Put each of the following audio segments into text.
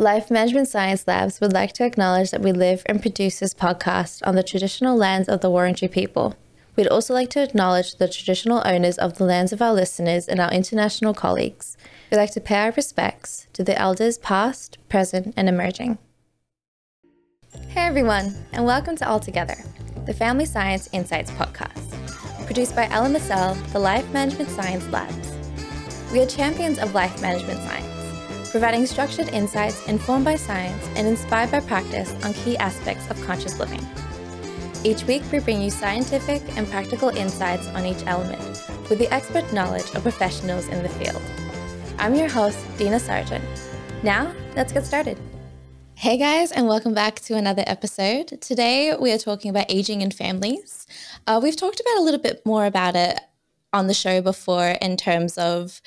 Life Management Science Labs would like to acknowledge that we live and produce this podcast on the traditional lands of the Wurundjeri people. We'd also like to acknowledge the traditional owners of the lands of our listeners and our international colleagues. We'd like to pay our respects to the elders past, present, and emerging. Hey everyone, and welcome to All Together, the Family Science Insights Podcast, produced by LMSL, the Life Management Science Labs. We are champions of life management science, providing structured insights informed by science and inspired by practice on key aspects of conscious living. Each week, we bring you scientific and practical insights on each element, with the expert knowledge of professionals in the field. I'm your host, Dina Sargeant. Now, let's get started. Hey guys, and welcome back to another episode. Today, we are talking about aging in families. We've talked about a little bit more about it on the show before in terms of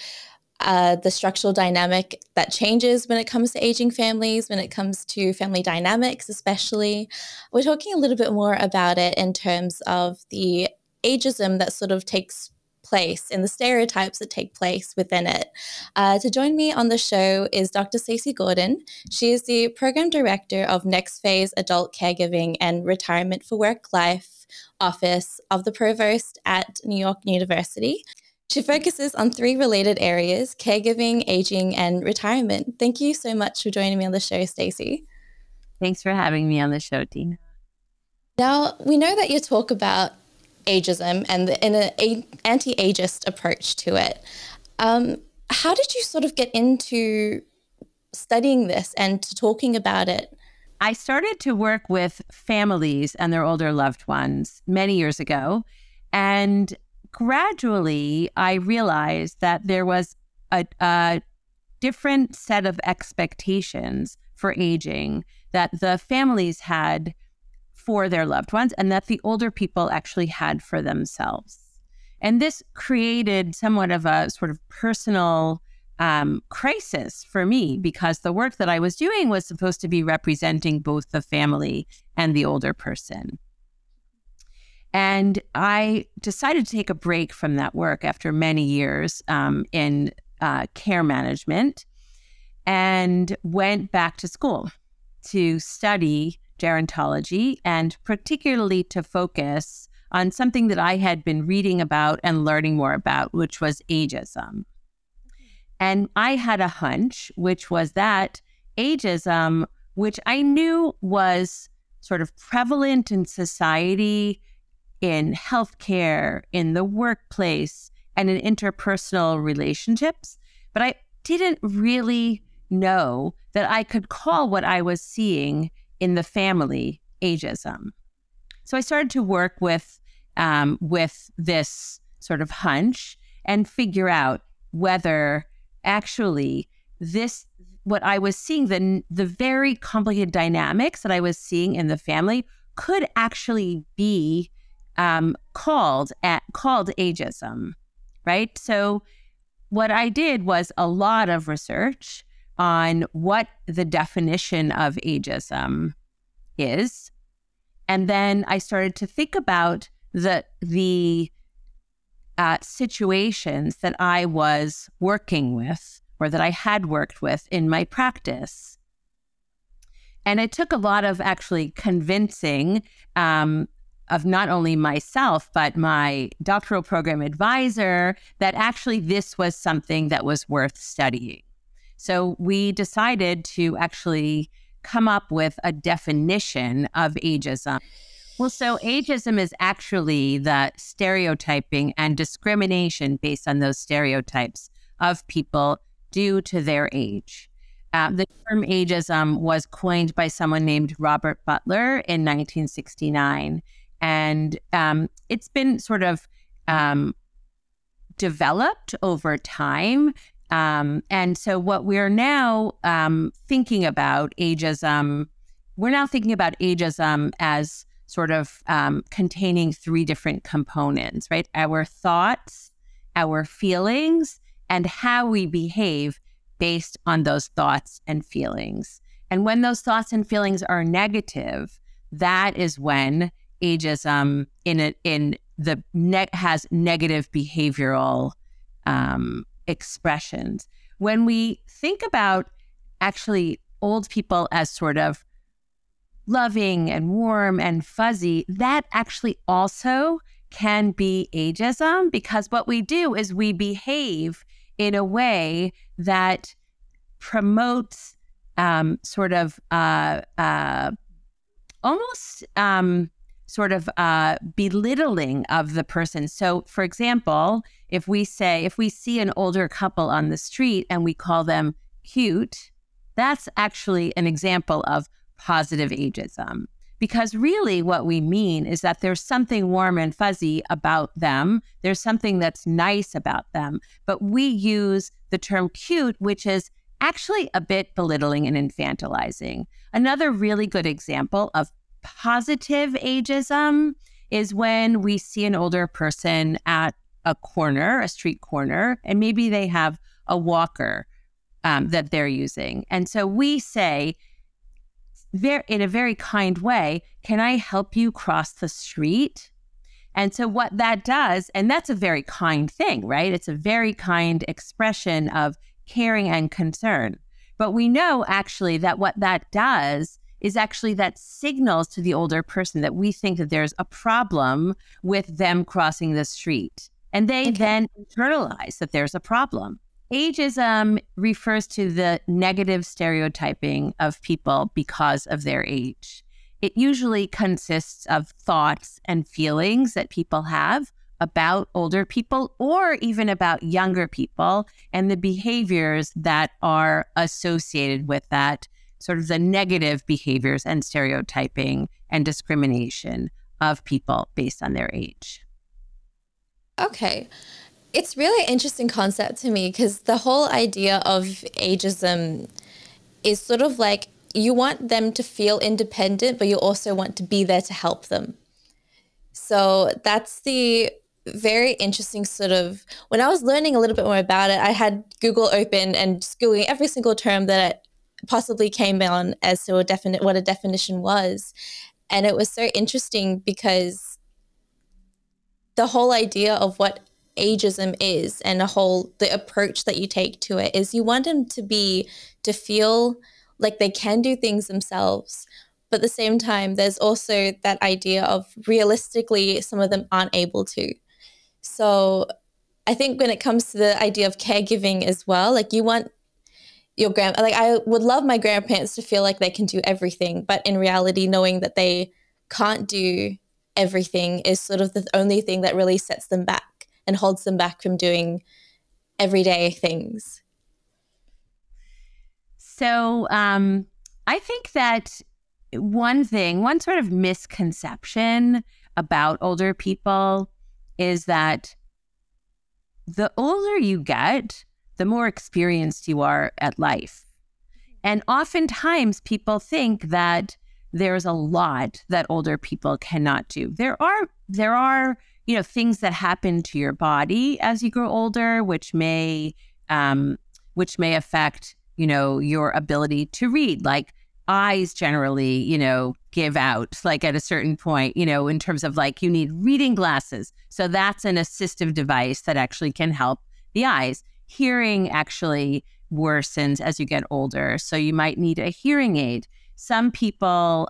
the structural dynamic that changes when it comes to aging families, when it comes to family dynamics especially. We're talking a little bit more about it in terms of the ageism that sort of takes place and the stereotypes that take place within it. To join me on the show is Dr. Stacey Gordon. She is the Program Director of Next Phase Adult Caregiving and Retirement for Work Life Office of the Provost at New York University. She focuses on three related areas: caregiving, aging, and retirement. Thank you so much for joining me on the show, Stacey. Thanks for having me on the show, Dina. Now, we know that you talk about ageism and an anti-ageist approach to it. How did you sort of get into studying this and to talking about it? I started to work with families and their older loved ones many years ago, and gradually, I realized that there was a different set of expectations for aging that the families had for their loved ones and that the older people actually had for themselves. And this created somewhat of a sort of personal crisis for me, because the work that I was doing was supposed to be representing both the family and the older person. And I decided to take a break from that work after many years in care management, and went back to school to study gerontology, and particularly to focus on something that I had been reading about and learning more about, which was ageism. And I had a hunch, which was that ageism, which I knew was sort of prevalent in society, in healthcare, in the workplace, and in interpersonal relationships. But I didn't really know that I could call what I was seeing in the family ageism. So I started to work with this sort of hunch and figure out whether actually this, what I was seeing, the very complicated dynamics that I was seeing in the family could actually be called ageism, right? So what I did was a lot of research on what the definition of ageism is, and then I started to think about the situations that I was working with, or that I had worked with in my practice. And it took a lot of actually convincing of not only myself, but my doctoral program advisor, that actually this was something that was worth studying. So we decided to actually come up with a definition of ageism. Well, so ageism is actually the stereotyping and discrimination based on those stereotypes of people due to their age. The term ageism was coined by someone named Robert Butler in 1969. And it's been sort of developed over time. And so what we're now thinking about ageism, we're now thinking about ageism as sort of containing three different components, right? Our thoughts, our feelings, and how we behave based on those thoughts and feelings. And when those thoughts and feelings are negative, that is when ageism has negative behavioral expressions. When we think about actually old people as sort of loving and warm and fuzzy, that actually also can be ageism, because what we do is we behave in a way that promotes belittling of the person. So for example, if we see an older couple on the street and we call them cute, that's actually an example of positive ageism. Because really what we mean is that there's something warm and fuzzy about them. There's something that's nice about them. But we use the term cute, which is actually a bit belittling and infantilizing. Another really good example of positive ageism is when we see an older person at a street corner, and maybe they have a walker that they're using. And so we say, in a very kind way, can I help you cross the street? And so what that does, and that's a very kind thing, right? It's a very kind expression of caring and concern. But we know actually that what that does is actually that signals to the older person that we think that there's a problem with them crossing the street. And they then internalize that there's a problem. Ageism refers to the negative stereotyping of people because of their age. It usually consists of thoughts and feelings that people have about older people or even about younger people, and the behaviors that are associated with that, sort of the negative behaviors and stereotyping and discrimination of people based on their age. Okay. It's really an interesting concept to me, because the whole idea of ageism is sort of like you want them to feel independent, but you also want to be there to help them. So that's the very interesting sort of, when I was learning a little bit more about it, I had Google open and just Googling every single term that possibly came on as to what a definition was. And it was so interesting because the whole idea of what ageism is and the approach that you take to it is you want them to feel like they can do things themselves, but at the same time there's also that idea of realistically some of them aren't able to. So I think when it comes to the idea of caregiving as well, like you want your I would love my grandparents to feel like they can do everything, but in reality knowing that they can't do everything is sort of the only thing that really sets them back and holds them back from doing everyday things. So I think that one sort of misconception about older people is that the older you get, the more experienced you are at life. And oftentimes people think that there's a lot that older people cannot do. There are things that happen to your body as you grow older, which may affect, your ability to read. Like eyes generally, give out like at a certain point, in terms of like you need reading glasses. So that's an assistive device that actually can help the eyes. Hearing actually worsens as you get older. So you might need a hearing aid. Some people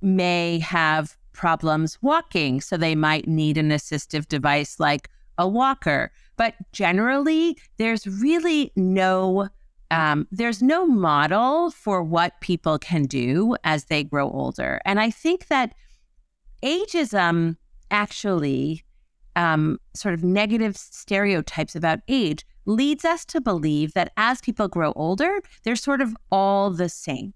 may have problems walking, so they might need an assistive device like a walker. But generally, there's really no model for what people can do as they grow older. And I think that ageism actually, sort of negative stereotypes about age, leads us to believe that as people grow older, they're sort of all the same.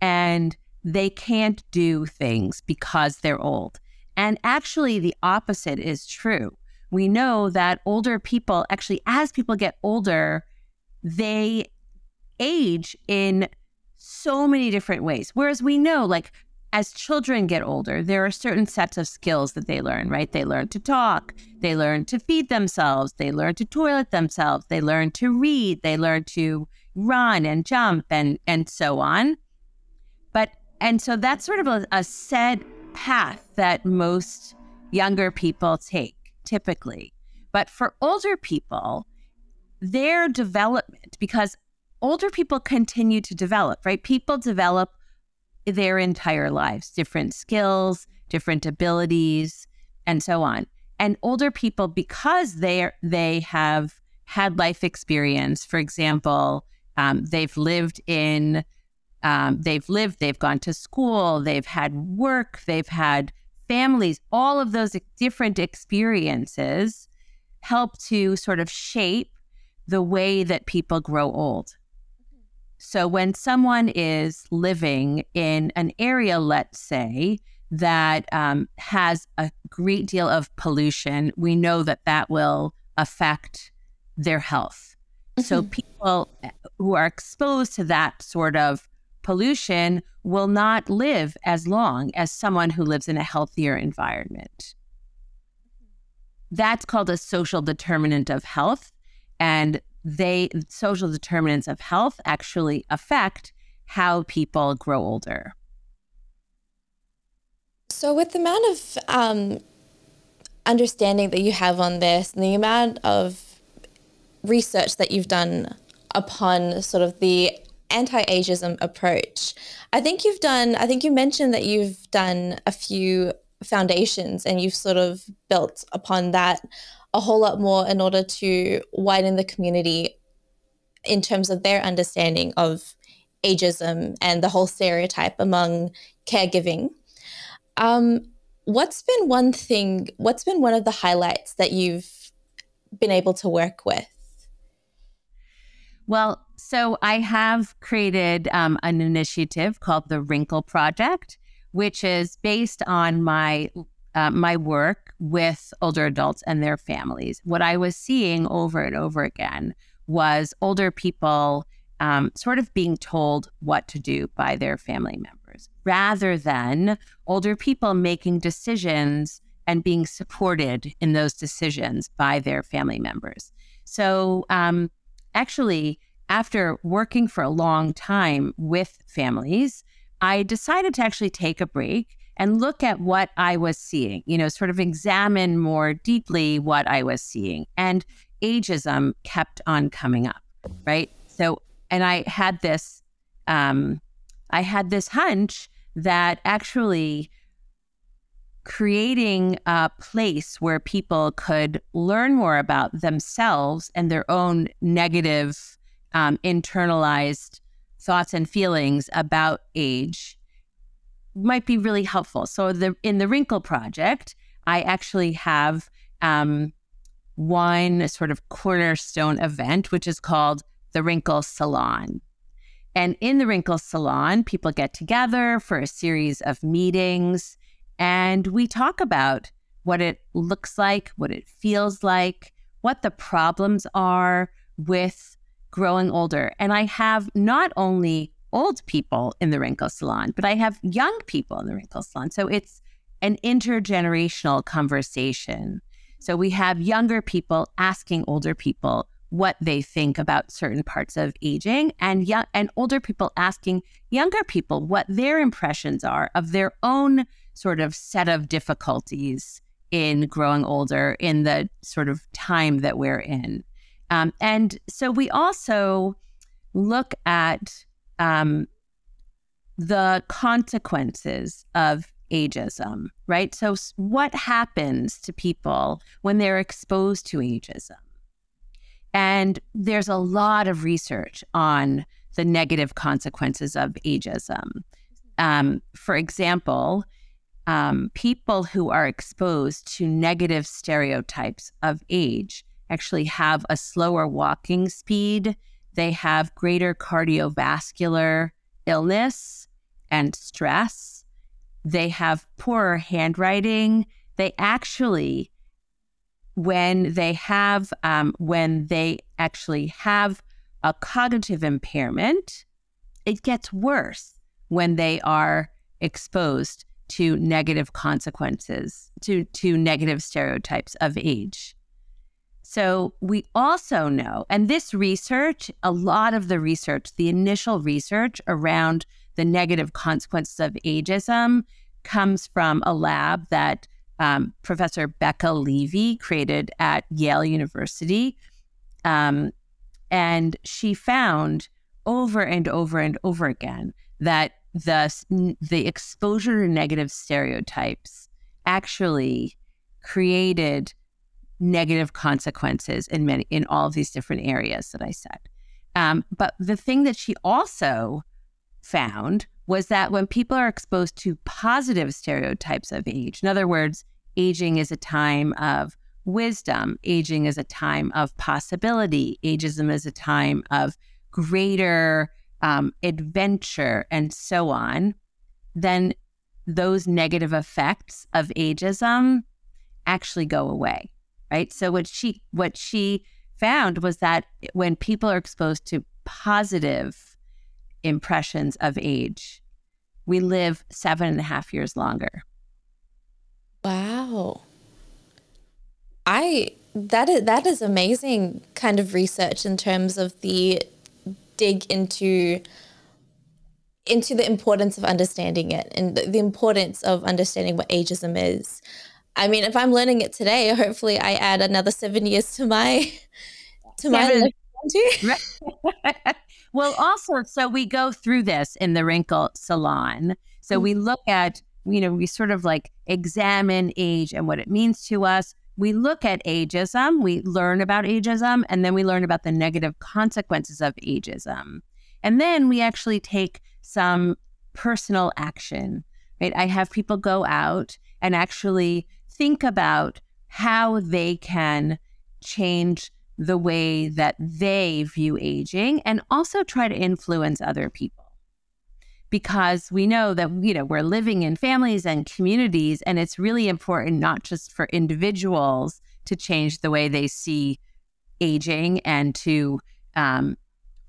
And they can't do things because they're old. And actually the opposite is true. We know that older people, actually as people get older, they age in so many different ways. Whereas we know, like as children get older, there are certain sets of skills that they learn, right? They learn to talk, they learn to feed themselves, they learn to toilet themselves, they learn to read, they learn to run and jump and so on. And so that's sort of a set path that most younger people take, typically. But for older people, their development, because older people continue to develop, right? People develop their entire lives, different skills, different abilities, and so on. And older people, because they have had life experience, for example, they've gone to school, they've had work, they've had families, all of those different experiences help to sort of shape the way that people grow old. So when someone is living in an area, let's say, that has a great deal of pollution, we know that that will affect their health. Mm-hmm. So people who are exposed to that sort of pollution will not live as long as someone who lives in a healthier environment. That's called a social determinant of health. And social determinants of health actually affect how people grow older. So with the amount of understanding that you have on this and the amount of research that you've done upon sort of the anti-ageism approach, I think you mentioned that you've done a few foundations and you've sort of built upon that a whole lot more in order to widen the community in terms of their understanding of ageism and the whole stereotype among caregiving. What's been one of the highlights that you've been able to work with? Well, so I have created an initiative called the Wrinkle Project, which is based on my work with older adults and their families. What I was seeing over and over again was older people sort of being told what to do by their family members, rather than older people making decisions and being supported in those decisions by their family members. So actually, after working for a long time with families, I decided to actually take a break and look at what I was seeing, sort of examine more deeply what I was seeing. And ageism kept on coming up, right? So, and I had this hunch that actually creating a place where people could learn more about themselves and their own negative, internalized thoughts and feelings about age might be really helpful. So in the Wrinkle Project, I actually have one sort of cornerstone event, which is called the Wrinkle Salon. And in the Wrinkle Salon, people get together for a series of meetings, and we talk about what it looks like, what it feels like, what the problems are with growing older. And I have not only old people in the Wrinkle Salon, but I have young people in the Wrinkle Salon. So it's an intergenerational conversation. So we have younger people asking older people what they think about certain parts of aging, and older people asking younger people what their impressions are of their own sort of set of difficulties in growing older in the sort of time that we're in. And so we also look at the consequences of ageism, right? So what happens to people when they're exposed to ageism? And there's a lot of research on the negative consequences of ageism. For example, people who are exposed to negative stereotypes of age actually have a slower walking speed. They have greater cardiovascular illness and stress. They have poorer handwriting. They actually, when they actually have a cognitive impairment, it gets worse when they are exposed to negative consequences, to negative stereotypes of age. So we also know, and this research, a lot of the research, the initial research around the negative consequences of ageism comes from a lab that Professor Becca Levy created at Yale University. And she found over and over and over again that the exposure to negative stereotypes actually created negative consequences in all of these different areas that I said. But the thing that she also found was that when people are exposed to positive stereotypes of age, in other words, aging is a time of wisdom, aging is a time of possibility, ageism is a time of greater adventure, and so on, then those negative effects of ageism actually go away, right? So what she found was that when people are exposed to positive impressions of age, we live 7.5 years longer. Wow. That is amazing kind of research in terms of the dig into the importance of understanding it and the importance of understanding what ageism is. I mean, if I'm learning it today, hopefully I add another 7 years to my life. Well, also, so we go through this in the Wrinkle Salon. So we look at, we sort of like examine age and what it means to us. We look at ageism, we learn about ageism, and then we learn about the negative consequences of ageism. And then we actually take some personal action, right? I have people go out and actually think about how they can change the way that they view aging and also try to influence other people. Because we know that, we're living in families and communities, and it's really important not just for individuals to change the way they see aging and to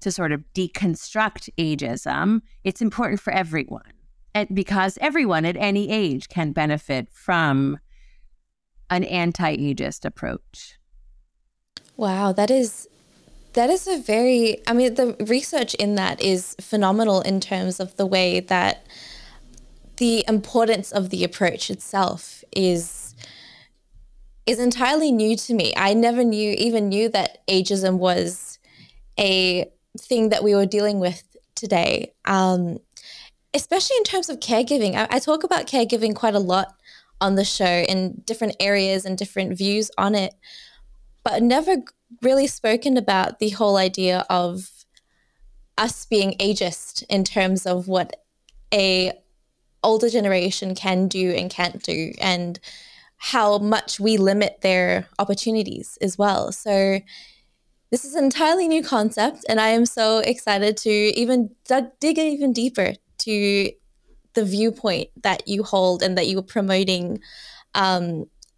sort of deconstruct ageism. It's important for everyone, and because everyone at any age can benefit from an anti-ageist approach. Wow, that is a very, the research in that is phenomenal in terms of the way that the importance of the approach itself is entirely new to me. I never even knew that ageism was a thing that we were dealing with today, especially in terms of caregiving. I talk about caregiving quite a lot on the show in different areas and different views on it, but never really spoken about the whole idea of us being ageist in terms of what a older generation can do and can't do and how much we limit their opportunities as well. So this is an entirely new concept, and I am so excited to even dig even deeper to the viewpoint that you hold and that you are promoting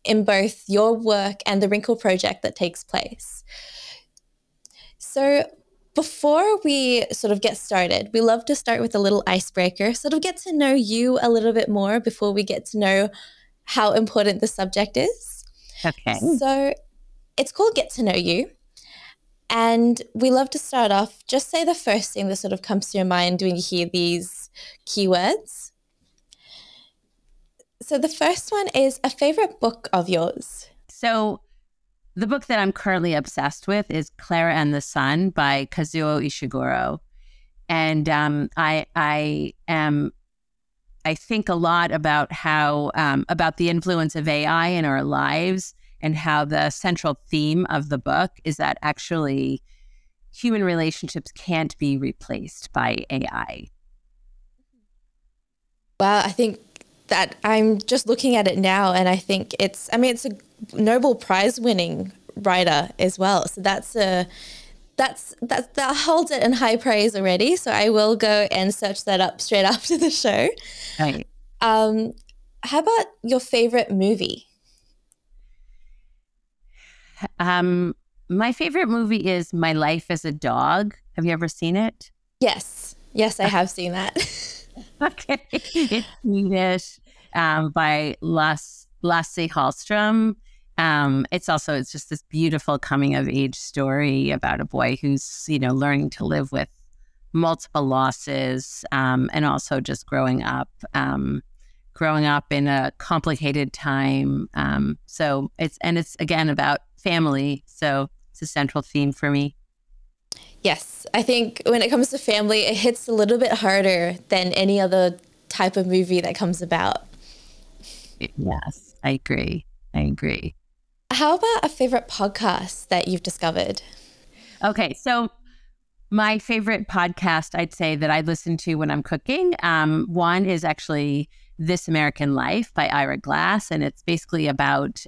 in both your work and the Wrinkle Project that takes place. So before we sort of get started, we love to start with a little icebreaker, sort of get to know you a little bit more before we get to know how important the subject is. Okay. So it's called Get to Know You. And we love to start off, just say the first thing that sort of comes to your mind when you hear these keywords. So the first one is a favorite book of yours. So the book that I'm currently obsessed with is Clara and the Sun by Kazuo Ishiguro. And I think a lot about how, about the influence of AI in our lives and how the central theme of the book is that actually human relationships can't be replaced by AI. Well, I think that I'm just looking at it now, and I think it's a Nobel Prize winning writer as well. So that holds it in high praise already. So I will go and search that up straight after the show. Right. How about your favorite movie? My favorite movie is My Life as a Dog. Have you ever seen it? Yes, I have seen that. Okay, it's Swedish by Lasse Hallström. It's just this beautiful coming of age story about a boy who's, learning to live with multiple losses and also just growing up in a complicated time. So it's again about family. So it's a central theme for me. Yes, I think when it comes to family, it hits a little bit harder than any other type of movie that comes about. Yes, I agree. How about a favorite podcast that you've discovered? Okay, so my favorite podcast, I'd say, that I listen to when I'm cooking, one is actually This American Life by Ira Glass, and it's basically about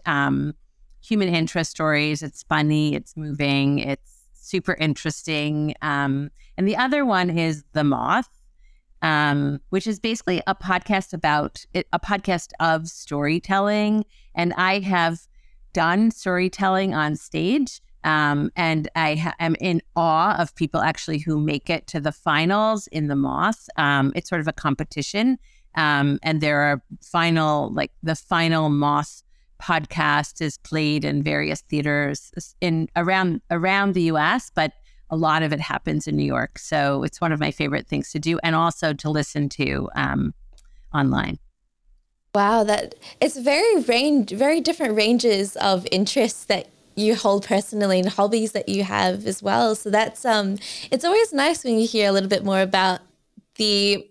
human interest stories. It's funny, it's moving, it's super interesting. And the other one is The Moth, which is basically a podcast about a podcast of storytelling. And I have done storytelling on stage. And I am in awe of people actually who make it to the finals in The Moth. It's sort of a competition. And there are the final Moth podcast is played in various theaters in around the US, but a lot of it happens in New York. So it's one of my favorite things to do and also to listen to online. Wow, that it's very different ranges of interests that you hold personally and hobbies that you have as well. So that's it's always nice when you hear a little bit more about the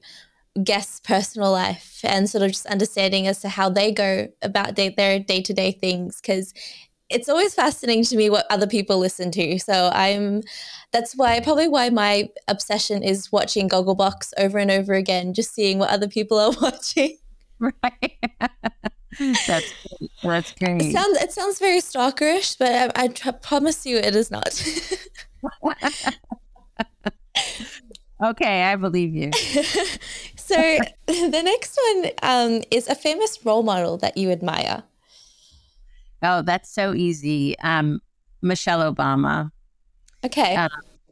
guest's personal life and sort of just understanding as to how they go about their day-to-day things, because it's always fascinating to me what other people listen to. So that's probably why my obsession is watching Gogglebox over and over again, just seeing what other people are watching. Right. That's great. It sounds very stalkerish, but I promise you it is not. Okay, I believe you. So the next one is a famous role model that you admire. Oh, that's so easy. Michelle Obama. Okay.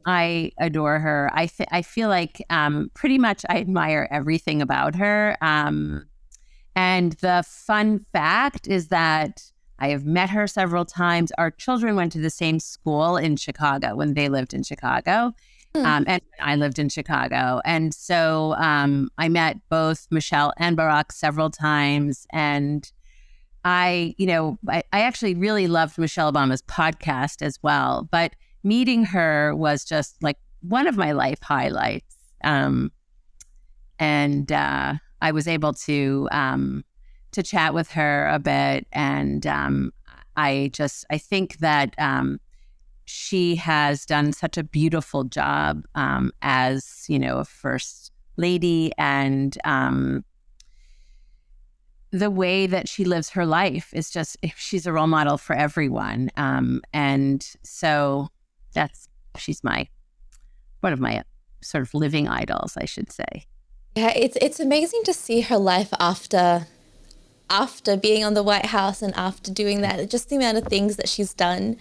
I adore her. I feel like pretty much I admire everything about her. And the fun fact is that I have met her several times. Our children went to the same school in Chicago when they lived in Chicago. And I lived in Chicago. And so I met both Michelle and Barack several times. And I actually really loved Michelle Obama's podcast as well. But meeting her was just like one of my life highlights. And I was able to chat with her a bit. And I think that she has done such a beautiful job as, a first lady, and the way that she lives her life is just, she's a role model for everyone. And so she's one of my sort of living idols, I should say. Yeah, it's amazing to see her life after being on the White House and after doing that, just the amount of things that she's done.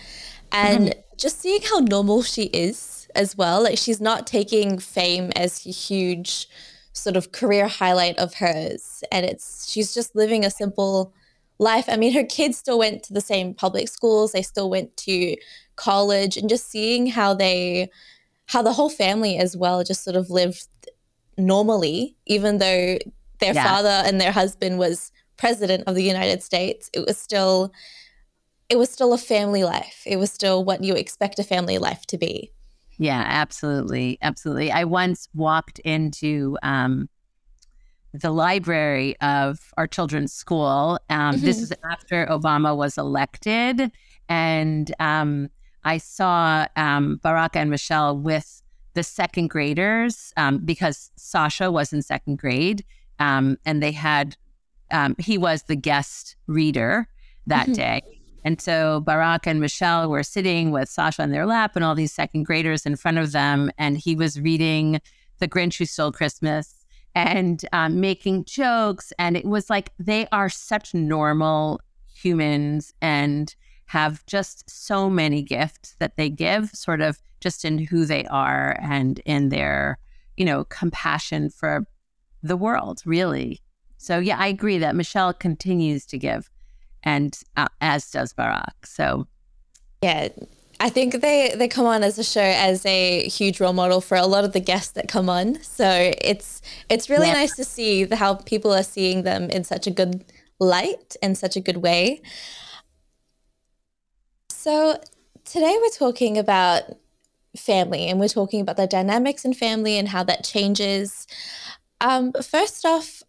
And just seeing how normal she is as well. Like, she's not taking fame as a huge sort of career highlight of hers. And she's just living a simple life. I mean, her kids still went to the same public schools. They still went to college, and just seeing how the whole family as well just sort of lived normally, even though their father and their husband was president of the United States, it was still a family life. It was still what you expect a family life to be. Yeah, absolutely. Absolutely. I once walked into the library of our children's school. This is after Obama was elected. And I saw Barack and Michelle with the second graders because Sasha was in second grade. And they had, he was the guest reader that day. And so Barack and Michelle were sitting with Sasha on their lap and all these second graders in front of them. And he was reading The Grinch Who Stole Christmas and making jokes. And it was like, they are such normal humans and have just so many gifts that they give, sort of just in who they are and in their, compassion for the world, really. So yeah, I agree that Michelle continues to give. And as does Barack. So, yeah, I think they come on as a show as a huge role model for a lot of the guests that come on. So it's really nice to see how people are seeing them in such a good light and such a good way. So today we're talking about family, and we're talking about the dynamics in family and how that changes. First off,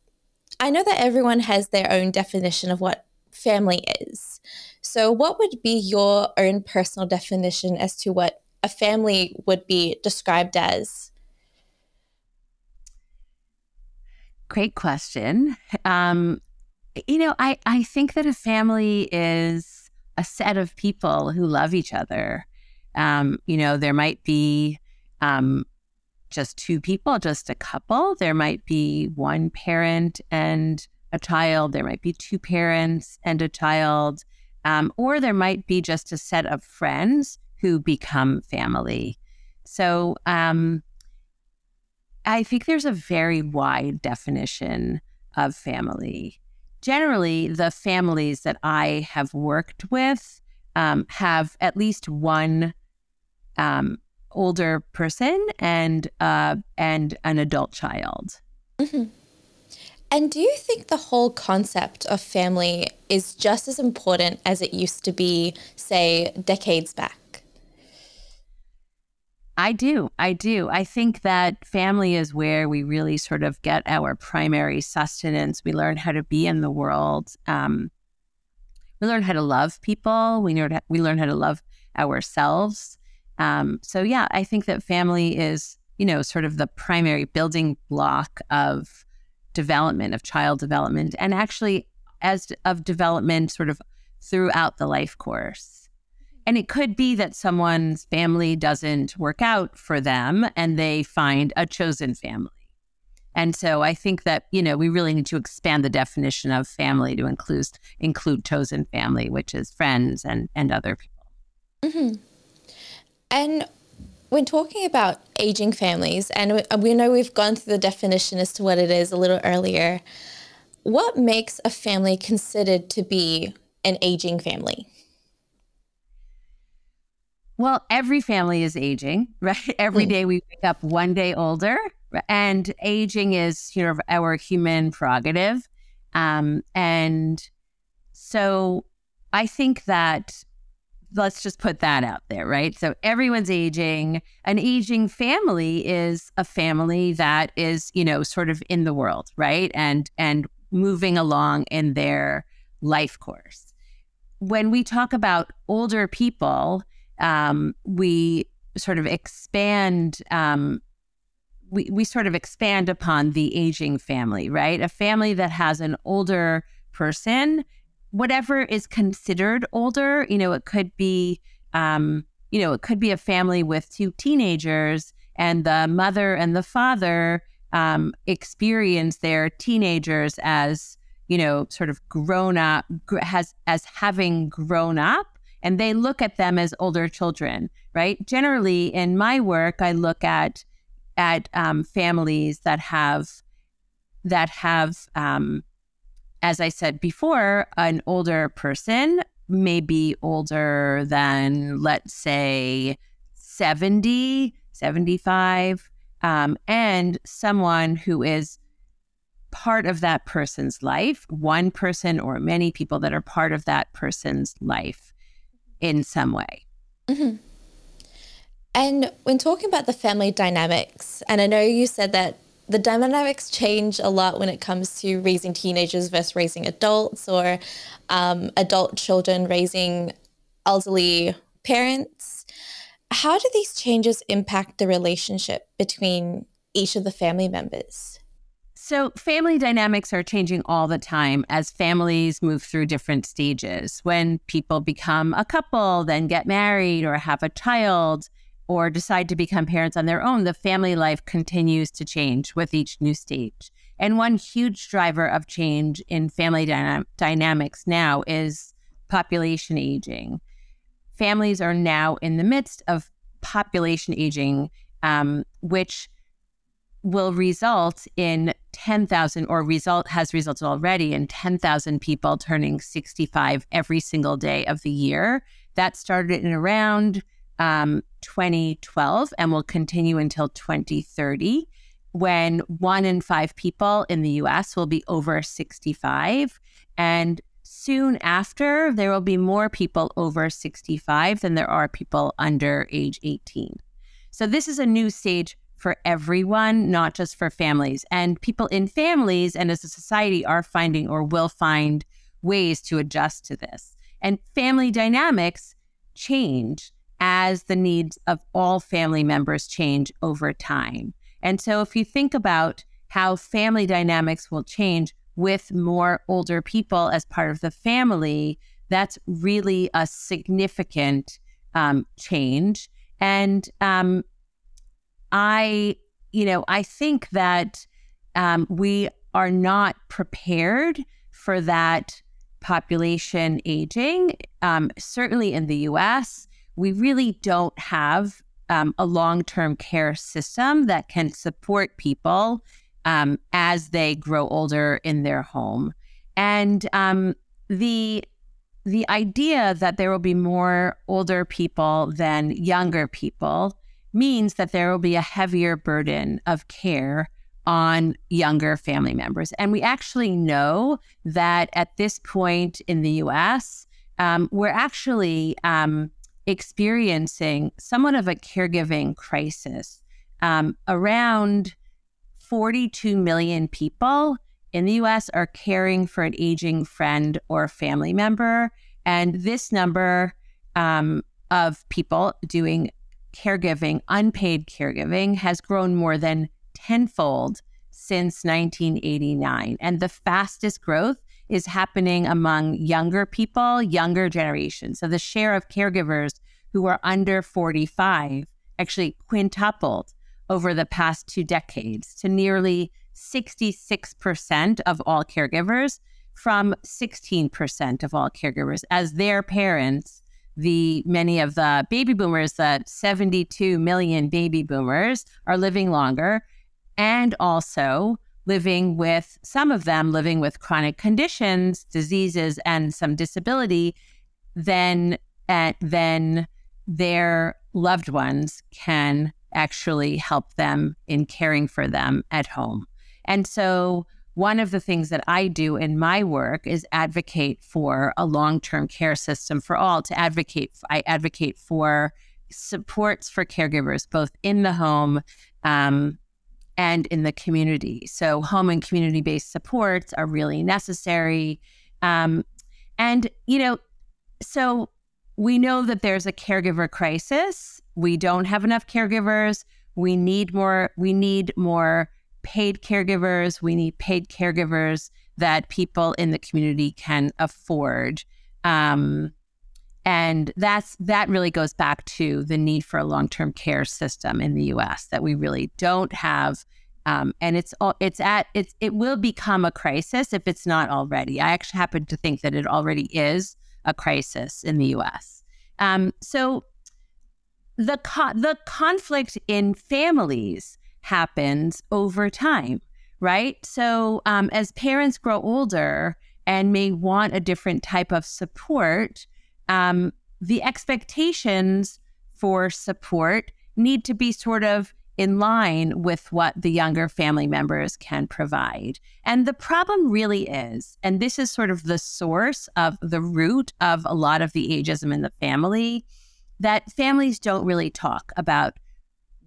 I know that everyone has their own definition of what family is. So what would be your own personal definition as to what a family would be described as? Great question. I think that a family is a set of people who love each other. There might be just two people, just a couple. There might be one parent and a child. There might be two parents and a child. Or there might be just a set of friends who become family. So I think there's a very wide definition of family. Generally, the families that I have worked with have at least one older person and an adult child. Mm-hmm. And do you think the whole concept of family is just as important as it used to be, say, decades back? I do. I think that family is where we really sort of get our primary sustenance. We learn how to be in the world. We learn how to love people. We learn how to love ourselves. I think that family is, sort of the primary building block of development, of child development, and actually as of development sort of throughout the life course. And it could be that someone's family doesn't work out for them and they find a chosen family. And so I think that, we really need to expand the definition of family to include chosen family, which is friends and other people. Mm-hmm. And when talking about aging families, and we know we've gone through the definition as to what it is a little earlier, what makes a family considered to be an aging family? Well, every family is aging, right? Every day we wake up one day older, and aging is, our human prerogative. And so I think that let's just put that out there, right? So everyone's aging. An aging family is a family that is, sort of in the world, right? And moving along in their life course. When we talk about older people, we sort of expand, we sort of expand upon the aging family, right? A family that has an older person, whatever is considered older, it could be a family with two teenagers, and the mother and the father experience their teenagers as, sort of grown up, as having grown up, and they look at them as older children, right? Generally, in my work, I look at families that have, as I said before, an older person may be older than, let's say, 70, 75, and someone who is part of that person's life, one person or many people that are part of that person's life in some way. Mm-hmm. And when talking about the family dynamics, and I know you said that the dynamics change a lot when it comes to raising teenagers versus raising adults, or adult children raising elderly parents. How do these changes impact the relationship between each of the family members? So family dynamics are changing all the time as families move through different stages. When people become a couple, then get married or have a child, or decide to become parents on their own, the family life continues to change with each new stage. And one huge driver of change in family dynamics now is population aging. Families are now in the midst of population aging, which will result in 10,000, or has resulted already in 10,000 people turning 65 every single day of the year. That started in around 2012 and will continue until 2030, when 1 in 5 people in the US will be over 65. And soon after, there will be more people over 65 than there are people under age 18. So this is a new stage for everyone, not just for families. And people in families and as a society are finding or will find ways to adjust to this. And family dynamics change as the needs of all family members change over time. And so if you think about how family dynamics will change with more older people as part of the family, that's really a significant change. And I think that we are not prepared for that population aging. Certainly in the US, we really don't have a long-term care system that can support people as they grow older in their home. And the idea that there will be more older people than younger people means that there will be a heavier burden of care on younger family members. And we actually know that at this point in the US, we're actually experiencing somewhat of a caregiving crisis. Around 42 million people in the US are caring for an aging friend or family member. And this number of people doing caregiving, unpaid caregiving, has grown more than tenfold since 1989. And the fastest growth is happening among younger people, younger generations. So the share of caregivers who are under 45 actually quintupled over the past 2 decades to nearly 66% of all caregivers from 16% of all caregivers. as their parents, many of the baby boomers, the 72 million baby boomers, are living longer and also living with, some of them living with chronic conditions, diseases, and some disability then their loved ones can actually help them in caring for them at home. And so one of the things that I do in my work is advocate for a long-term care system for all. I advocate for supports for caregivers, both in the home and in the community. So home and community-based supports are really necessary. So we know that there's a caregiver crisis. We don't have enough caregivers. We need more paid caregivers. We need paid caregivers that people in the community can afford. And that really goes back to the need for a long-term care system in the US that we really don't have. And it will become a crisis if it's not already. I actually happen to think that it already is a crisis in the US. So the conflict in families happens over time, right? So as parents grow older and may want a different type of support, the expectations for support need to be sort of in line with what the younger family members can provide. And the problem really is, and this is sort of the source of the root of a lot of the ageism in the family, that families don't really talk about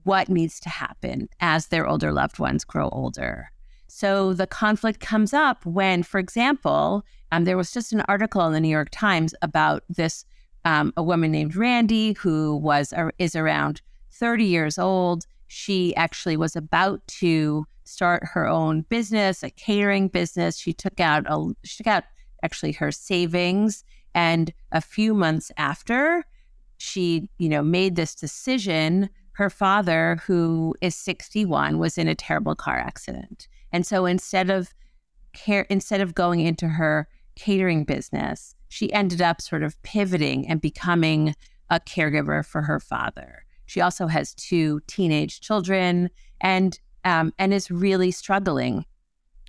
what needs to happen as their older loved ones grow older. So the conflict comes up when, for example, there was just an article in the New York Times about this, a woman named Randy who is around 30 years old. She actually was about to start her own business, a catering business. She took out actually her savings, and a few months after she, made this decision, her father, who is 61, was in a terrible car accident. And so instead of going into her catering business, she ended up sort of pivoting and becoming a caregiver for her father. She also has 2 teenage children and is really struggling.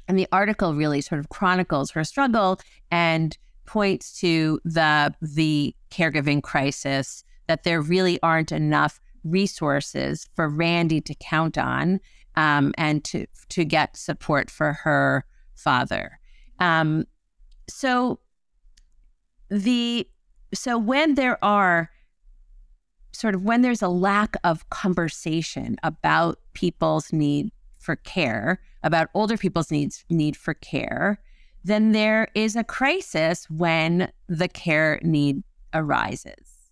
And the article really sort of chronicles her struggle and points to the caregiving crisis, that there really aren't enough resources for Randy to count on and to get support for her father. So when there are sort of when there's a lack of conversation about people's need for care, about older people's need for care, then there is a crisis when the care need arises.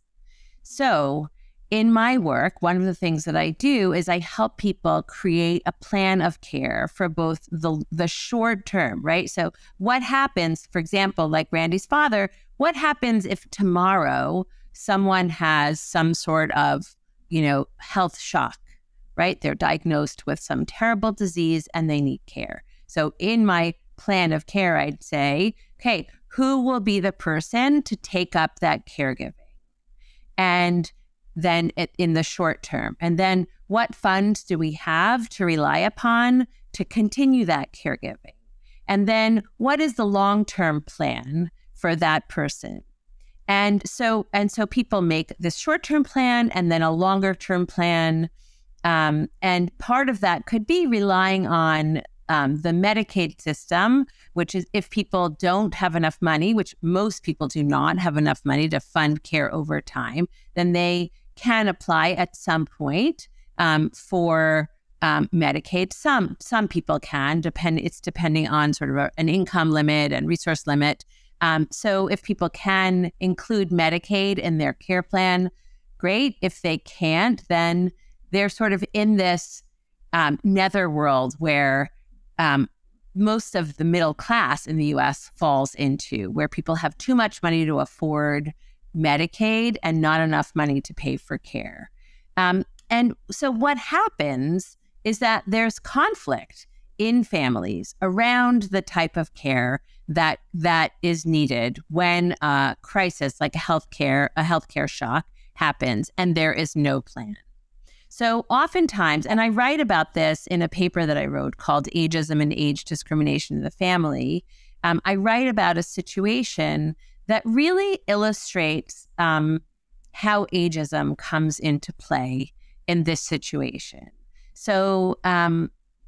So in my work, one of the things that I do is I help people create a plan of care for both the short term, right? So what happens, for example, like Randy's father, what happens if tomorrow someone has some sort of, health shock, right? They're diagnosed with some terrible disease and they need care. So in my plan of care, I'd say, okay, who will be the person to take up that caregiving? And then in the short term, and then what funds do we have to rely upon to continue that caregiving? And then what is the long-term plan for that person? And so people make this short-term plan and then a longer-term plan. And part of that could be relying on the Medicaid system, which is if people don't have enough money, which most people do not have enough money to fund care over time, then they can apply at some point for Medicaid. Some people can, depending on sort of an income limit and resource limit. So if people can include Medicaid in their care plan, great. If they can't, then they're sort of in this netherworld where most of the middle class in the U.S. falls into, where people have too much money to afford Medicaid and not enough money to pay for care. And so what happens is that there's conflict in families around the type of care that is needed when a crisis like a healthcare shock happens and there is no plan. So oftentimes, and I write about this in a paper that I wrote called Ageism and Age Discrimination in the Family, I write about a situation that really illustrates how ageism comes into play in this situation. So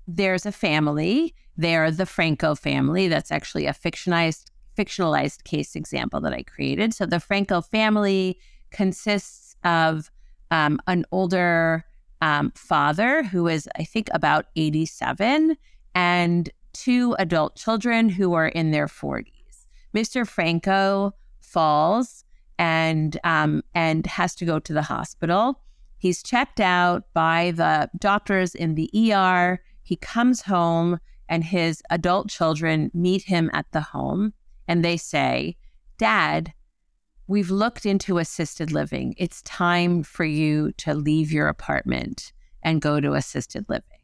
there's a family, they're the Franco family. That's actually a fictionalized case example that I created. So the Franco family consists of an older father who is, I think, about 87, and two adult children who are in their 40s. Mr. Franco falls and has to go to the hospital. He's checked out by the doctors in the ER. He comes home, and his adult children meet him at the home, and they say, "Dad, we've looked into assisted living. It's time for you to leave your apartment and go to assisted living."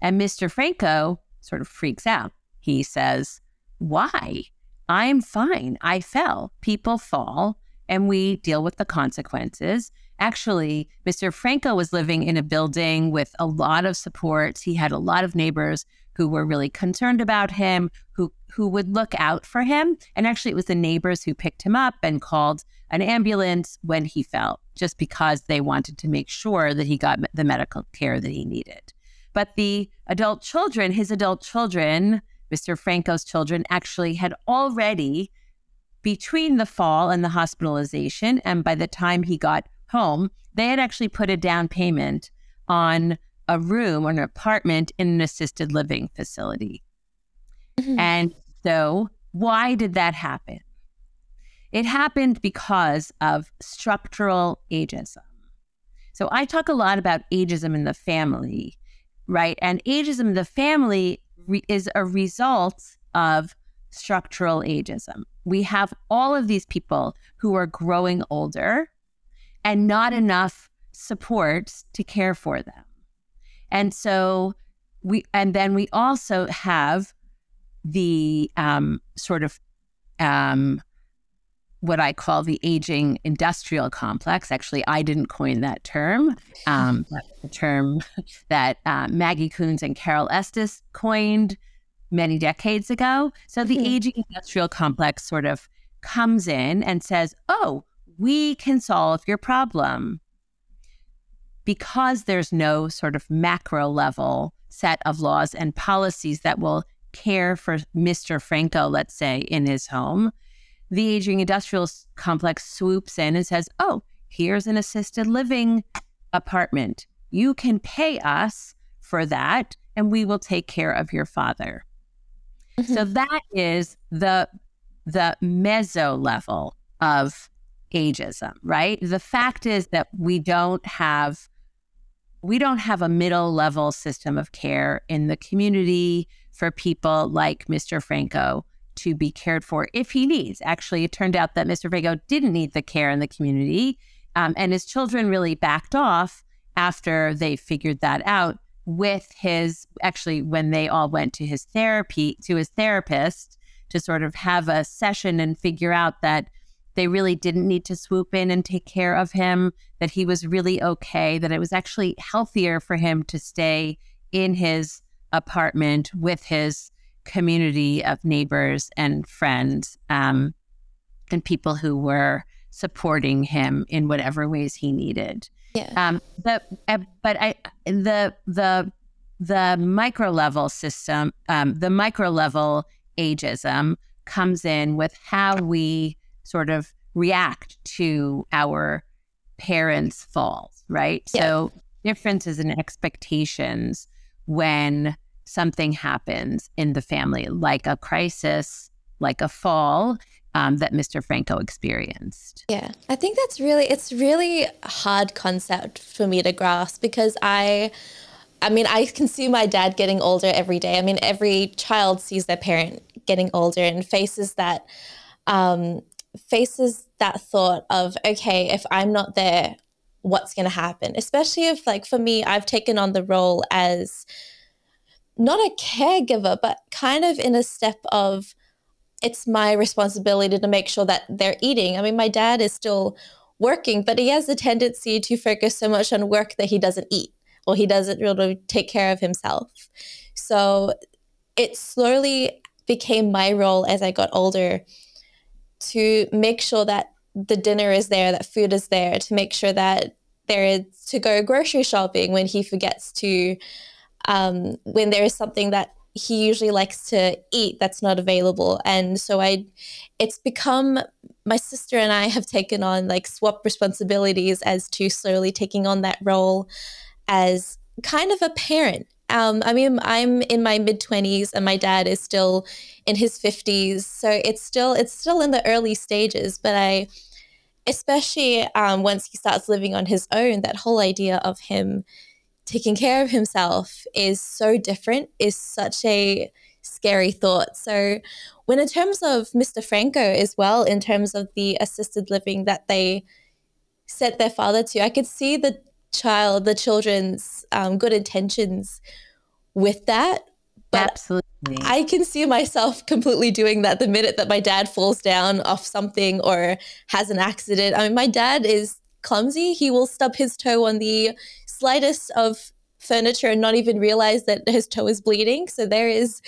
And Mr. Franco sort of freaks out. He says, "Why? I'm fine. I fell. People fall, and we deal with the consequences." Actually, Mr. Franco was living in a building with a lot of supports. He had a lot of neighbors who were really concerned about him, who would look out for him. And actually, it was the neighbors who picked him up and called an ambulance when he fell, just because they wanted to make sure that he got the medical care that he needed. But the adult children, his adult children, Mr. Franco's children, actually had already, between the fall and the hospitalization, and by the time he got home, they had actually put a down payment on a room or an apartment in an assisted living facility. Mm-hmm. And so why did that happen? It happened because of structural ageism. So I talk a lot about ageism in the family, right? And ageism in the family is a result of structural ageism. We have all of these people who are growing older and not enough supports to care for them. And so we also have the what I call the aging industrial complex. Actually, I didn't coin that term. That's the term that Maggie Coons and Carol Estes coined many decades ago. So the aging industrial complex sort of comes in and says, "Oh, we can solve your problem," because there's no sort of macro level set of laws and policies that will care for Mr. Franco, let's say, in his home. The aging industrial complex swoops in and says, "Oh, Here's an assisted living apartment. You can pay us for that, and we will take care of your father. Mm-hmm. So that is the mezzo level of ageism, right? The fact is that we don't have a middle level system of care in the community for people like Mr. Franco to be cared for if he needs. Actually, it turned out that Mr. Franco didn't need the care in the community, and his children really backed off after they figured that out with when they all went to his therapist to sort of have a session and figure out that they really didn't need to swoop in and take care of him, that he was really okay, that it was actually healthier for him to stay in his apartment with his community of neighbors and friends and people who were supporting him in whatever ways he needed. Yeah. But the micro level system, the micro level ageism comes in with how we sort of react to our parents' faults, right? Yeah. So differences in expectations when something happens in the family, like a crisis, like a fall, that Mr. Franco experienced. Yeah, I think it's really a hard concept for me to grasp because I can see my dad getting older every day. I mean, every child sees their parent getting older and faces that thought of, okay, if I'm not there, what's going to happen? Especially if, like, for me, I've taken on the role as not a caregiver, but kind of in a step of it's my responsibility to make sure that they're eating. I mean, my dad is still working, but he has a tendency to focus so much on work that he doesn't eat or he doesn't really take care of himself. So it slowly became my role as I got older to make sure that the dinner is there, that food is there, to make sure that there is to go grocery shopping when he forgets to, when there is something that he usually likes to eat that's not available. And so it's become, my sister and I have taken on like swap responsibilities as to slowly taking on that role as kind of a parent. I mean, I'm in my mid-20s and my dad is still in his 50s. So it's still in the early stages, but especially once he starts living on his own, that whole idea of him taking care of himself is so different, is such a scary thought. So when in terms of Mr. Franco as well, in terms of the assisted living that they sent their father to, I could see the children's good intentions with that, but absolutely, I can see myself completely doing that the minute that my dad falls down off something or has an accident. I mean, my dad is clumsy. He will stub his toe on the slightest of furniture and not even realize that his toe is bleeding. So there is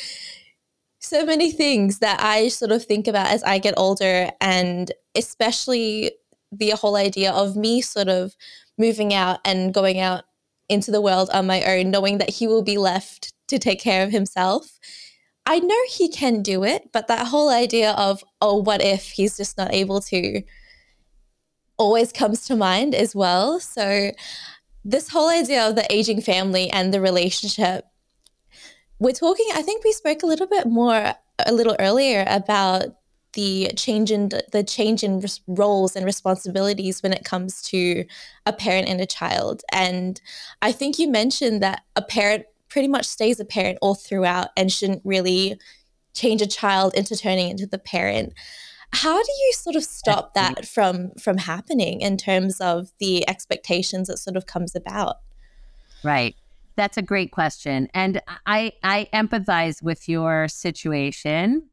so many things that I sort of think about as I get older, and especially the whole idea of me sort of moving out and going out into the world on my own, knowing that he will be left to take care of himself. I know he can do it, but that whole idea of, oh, what if he's just not able to, always comes to mind as well. So this whole idea of the aging family and the relationship, I think we spoke a little earlier about the change in roles and responsibilities when it comes to a parent and a child. And I think you mentioned that a parent pretty much stays a parent all throughout and shouldn't really change a child into turning into the parent. How do you sort of stop that from happening in terms of the expectations that sort of comes about? Right. That's a great question. And I empathize with your situation,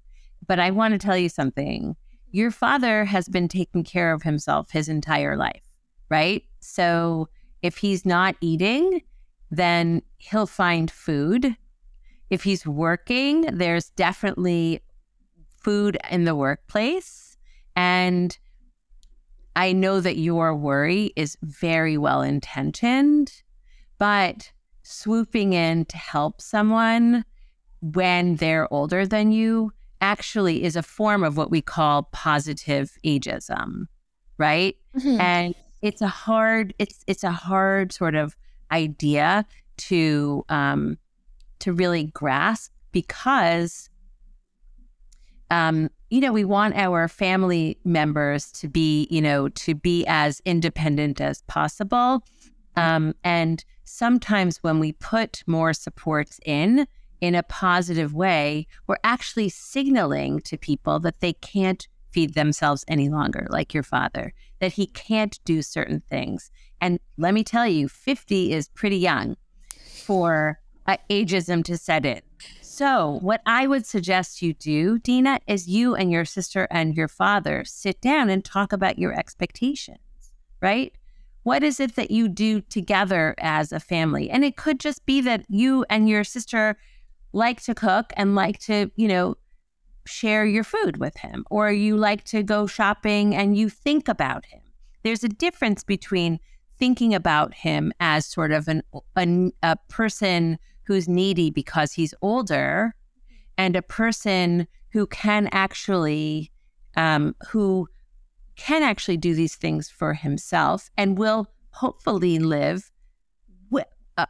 but I want to tell you something. Your father has been taking care of himself his entire life, right? So if he's not eating, then he'll find food. If he's working, there's definitely food in the workplace. And I know that your worry is very well intentioned, but swooping in to help someone when they're older than you actually is a form of what we call positive ageism, right? Mm-hmm. And it's a hard sort of idea to really grasp because, we want our family members to be as independent as possible. And sometimes when we put more supports in a positive way, we're actually signaling to people that they can't feed themselves any longer, like your father, that he can't do certain things. And let me tell you, 50 is pretty young for ageism to set in. So what I would suggest you do, Dina, is you and your sister and your father sit down and talk about your expectations, right? What is it that you do together as a family? And it could just be that you and your sister like to cook and like to, share your food with him, or you like to go shopping and you think about him. There's a difference between thinking about him as sort of a person who's needy because he's older and a person who can actually, do these things for himself and will hopefully live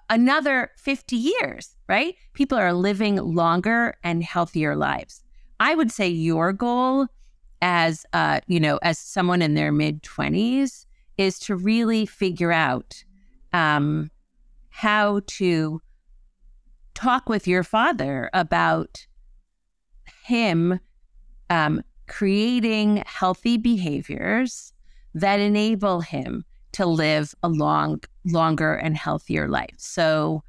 another 50 years, right? People are living longer and healthier lives. I would say your goal as someone in their mid-20s is to really figure out how to talk with your father about him creating healthy behaviors that enable him to live a longer and healthier life. So,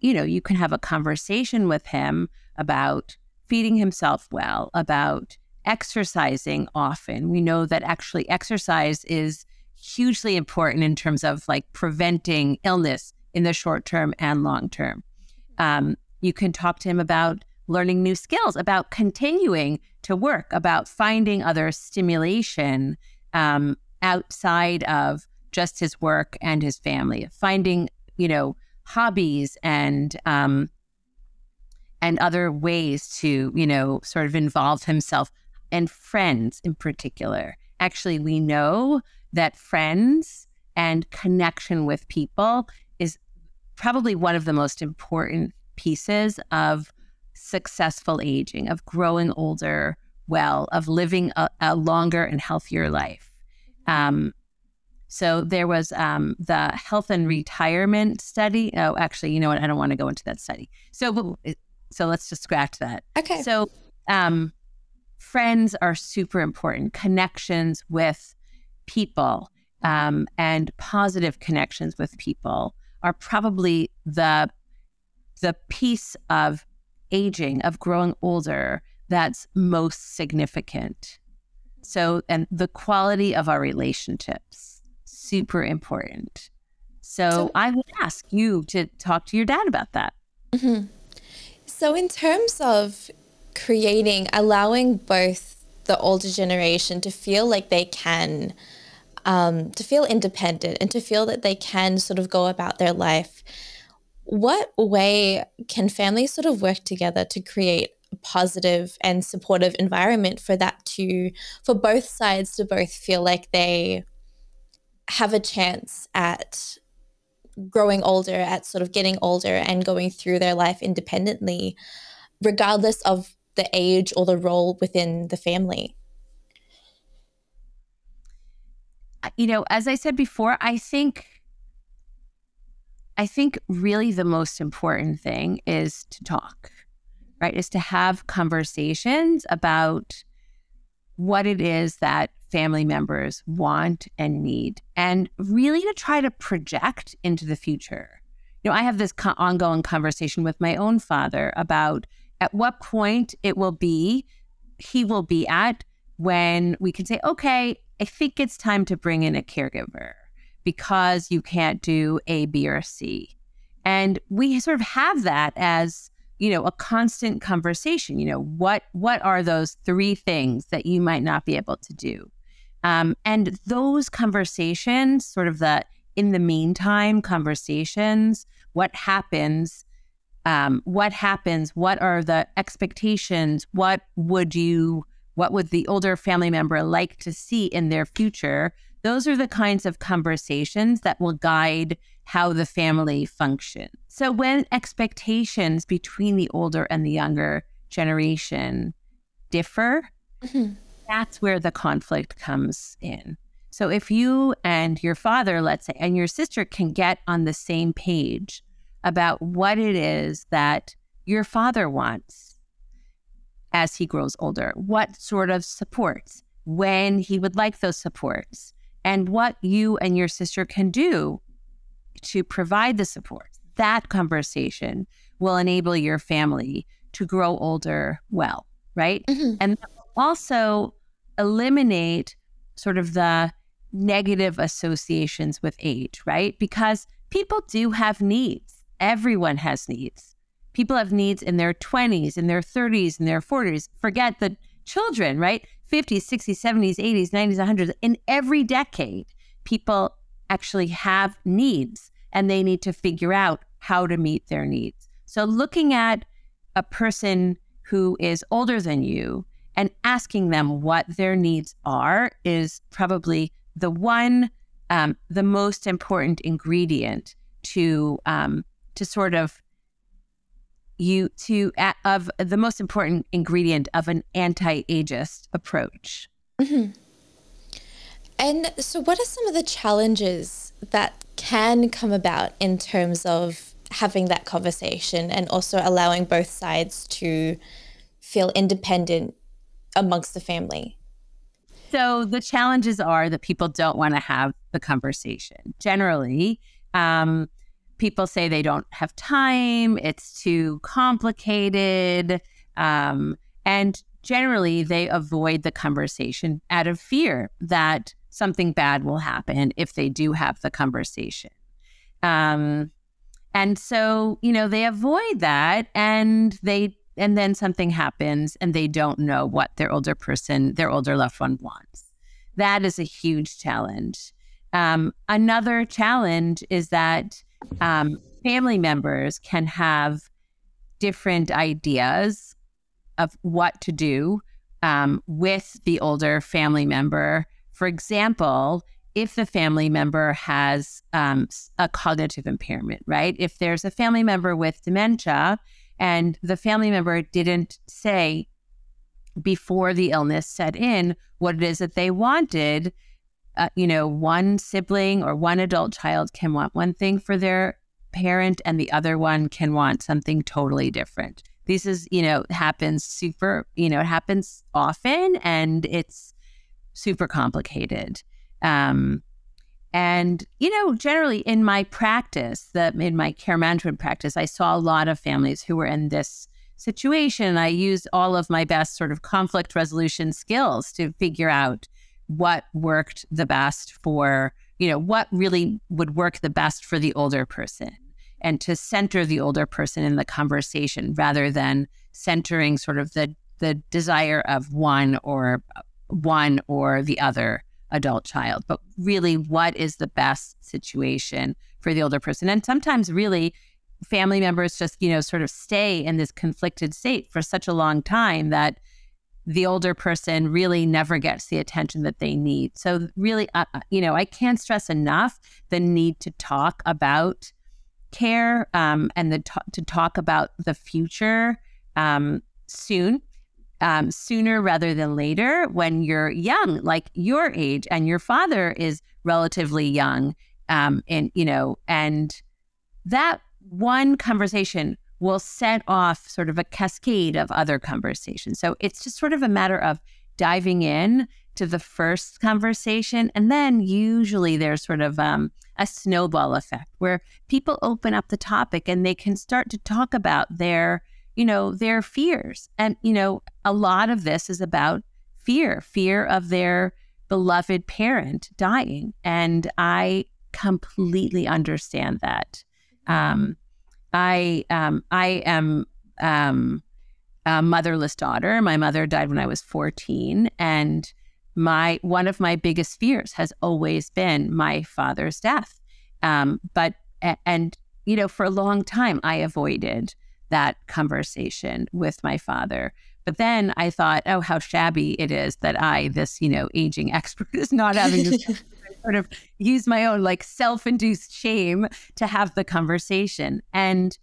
you can have a conversation with him about feeding himself well, about exercising often. We know that actually exercise is hugely important in terms of like preventing illness in the short term and long term. You can talk to him about learning new skills, about continuing to work, about finding other stimulation outside of just his work and his family, finding, hobbies and other ways to, sort of involve himself and friends in particular. Actually, we know that friends and connection with people is probably one of the most important pieces of successful aging, of growing older well, of living a longer and healthier life. So there was the health and retirement study. Oh, actually, you know what? I don't want to go into that study. So let's just scratch that. Okay. So friends are super important. Connections with people and positive connections with people are probably the piece of aging, of growing older, that's most significant. So, and the quality of our relationships, super important. So I would ask you to talk to your dad about that. Mm-hmm. So in terms of allowing both the older generation to feel like they can, to feel independent and to feel that they can sort of go about their life, what way can families sort of work together to create a positive and supportive environment for both sides to both feel like they have a chance at growing older, at sort of getting older and going through their life independently, regardless of the age or the role within the family? As I said before, I think really the most important thing is to talk, right? Is to have conversations about what it is that family members want and need, and really to try to project into the future. I have this ongoing conversation with my own father about at what point he will be at when we can say, okay, I think it's time to bring in a caregiver, because you can't do A, B, or C. And we sort of have that as, a constant conversation. What are those three things that you might not be able to do? And those conversations, sort of in the meantime conversations, what happens? What are the expectations? What would the older family member like to see in their future Those are the kinds of conversations that will guide how the family functions. So when expectations between the older and the younger generation differ, mm-hmm. that's where the conflict comes in. So if you and your father, let's say, and your sister can get on the same page about what it is that your father wants as he grows older, what sort of supports, when he would like those supports, and what you and your sister can do to provide the support, that conversation will enable your family to grow older well, right? Mm-hmm. And also eliminate sort of the negative associations with age, right? Because people do have needs. Everyone has needs. People have needs in their 20s, in their 30s, in their 40s. Forget the children, right? 50s, 60s, 70s, 80s, 90s, 100s. In every decade, people actually have needs, and they need to figure out how to meet their needs. So looking at a person who is older than you and asking them what their needs are is probably the one, the most important ingredient of the most important ingredient of an anti-ageist approach. Mm-hmm. And so what are some of the challenges that can come about in terms of having that conversation and also allowing both sides to feel independent amongst the family? So the challenges are that people don't want to have the conversation. Generally, people say they don't have time, it's too complicated, and generally they avoid the conversation out of fear that something bad will happen if they do have the conversation. And so, you know, they avoid that, and then something happens and they don't know what their older loved one wants. That is a huge challenge. Another challenge is that family members can have different ideas of what to do with the older family member. For example, if the family member has a cognitive impairment, right? If there's a family member with dementia and the family member didn't say before the illness set in what it is that they wanted, one sibling or one adult child can want one thing for their parent and the other one can want something totally different. This is, happens it happens often and it's super complicated. And, generally in my practice, in my care management practice, I saw a lot of families who were in this situation. I used all of my best sort of conflict resolution skills to figure out what worked the best for, what really would work the best for the older person, and to center the older person in the conversation rather than centering sort of the desire of one or the other adult child, but really what is the best situation for the older person. And sometimes really family members just, sort of stay in this conflicted state for such a long time that the older person really never gets the attention that they need. So really, I can't stress enough the need to talk about care and to talk about the future sooner rather than later when you're young, like your age, and your father is relatively young. And that one conversation will set off sort of a cascade of other conversations. So it's just sort of a matter of diving in to the first conversation. And then usually there's sort of a snowball effect where people open up the topic and they can start to talk about their fears. And, a lot of this is about fear of their beloved parent dying. And I completely understand that. I am a motherless daughter. My mother died when I was 14, and one of my biggest fears has always been my father's death. But for a long time, I avoided that conversation with my father. But then I thought, oh, how shabby it is that aging expert, is not having this conversation sort of use my own like self-induced shame to have the conversation. And,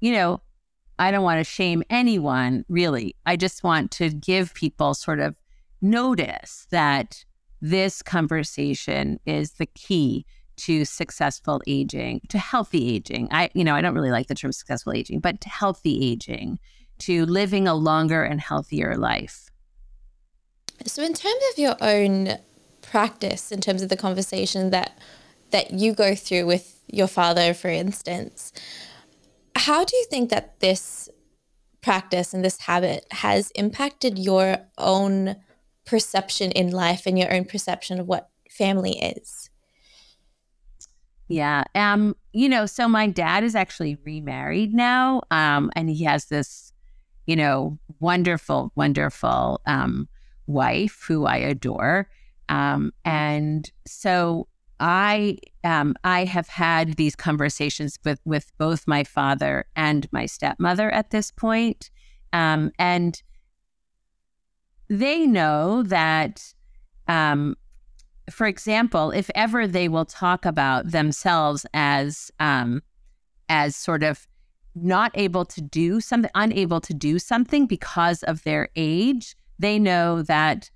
you know, I don't want to shame anyone, really. I just want to give people sort of notice that this conversation is the key to successful aging, to healthy aging. I don't really like the term successful aging, but to healthy aging, to living a longer and healthier life. So in terms of your own practice, in terms of the conversation that you go through with your father, for instance, how do you think that this practice and this habit has impacted your own perception in life and your own perception of what family is? Yeah. So my dad is actually remarried now, and he has this, wonderful, wonderful wife who I adore. And so I have had these conversations with both my father and my stepmother at this point. And they know that, for example, if ever they will talk about themselves as sort of not able to do something, unable to do something because of their age, they know that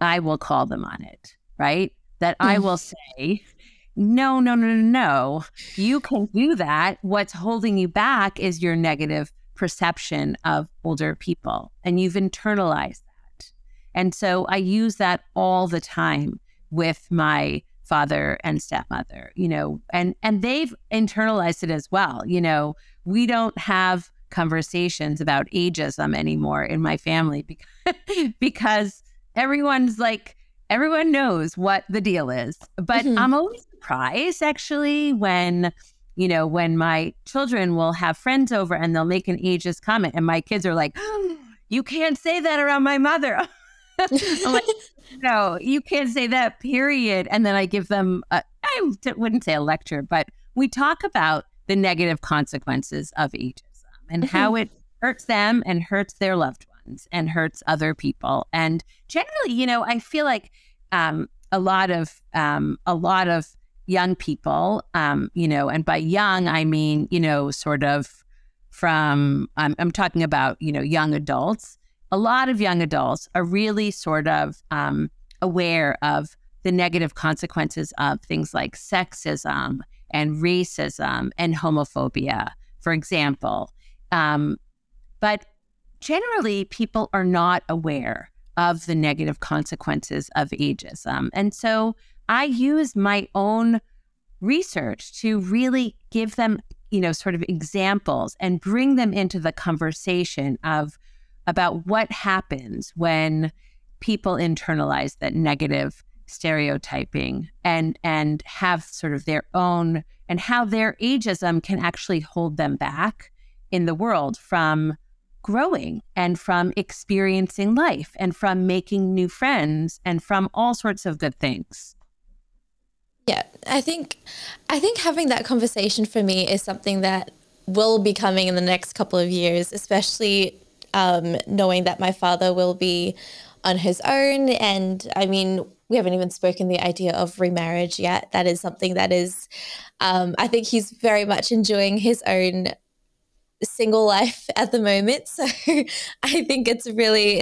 I will call them on it, right? That I will say, no, you can do that. What's holding you back is your negative perception of older people, and you've internalized that. And so I use that all the time with my father and stepmother, and they've internalized it as well. We don't have conversations about ageism anymore in my family because everyone's like, everyone knows what the deal is. But mm-hmm. I'm always surprised, actually, when my children will have friends over and they'll make an ageist comment, and my kids are like, oh, you can't say that around my mother. I'm like, no, you can't say that, period. And then I give them, I wouldn't say a lecture, but we talk about the negative consequences of ageism and mm-hmm. how it hurts them and hurts their loved ones and hurts other people. And generally, I feel like a lot of young people, and by young, I mean, sort of from, I'm talking about, young adults. A lot of young adults are really sort of aware of the negative consequences of things like sexism and racism and homophobia, for example. But generally, people are not aware of the negative consequences of ageism. And so I use my own research to really give them, sort of examples and bring them into the conversation about what happens when people internalize that negative stereotyping and have sort of their own, and how their ageism can actually hold them back in the world from growing and from experiencing life and from making new friends and from all sorts of good things. Yeah, I think having that conversation for me is something that will be coming in the next couple of years, especially knowing that my father will be on his own. And I mean, we haven't even spoken the idea of remarriage yet. That is something that is, I think he's very much enjoying his own single life at the moment. So I think it's a really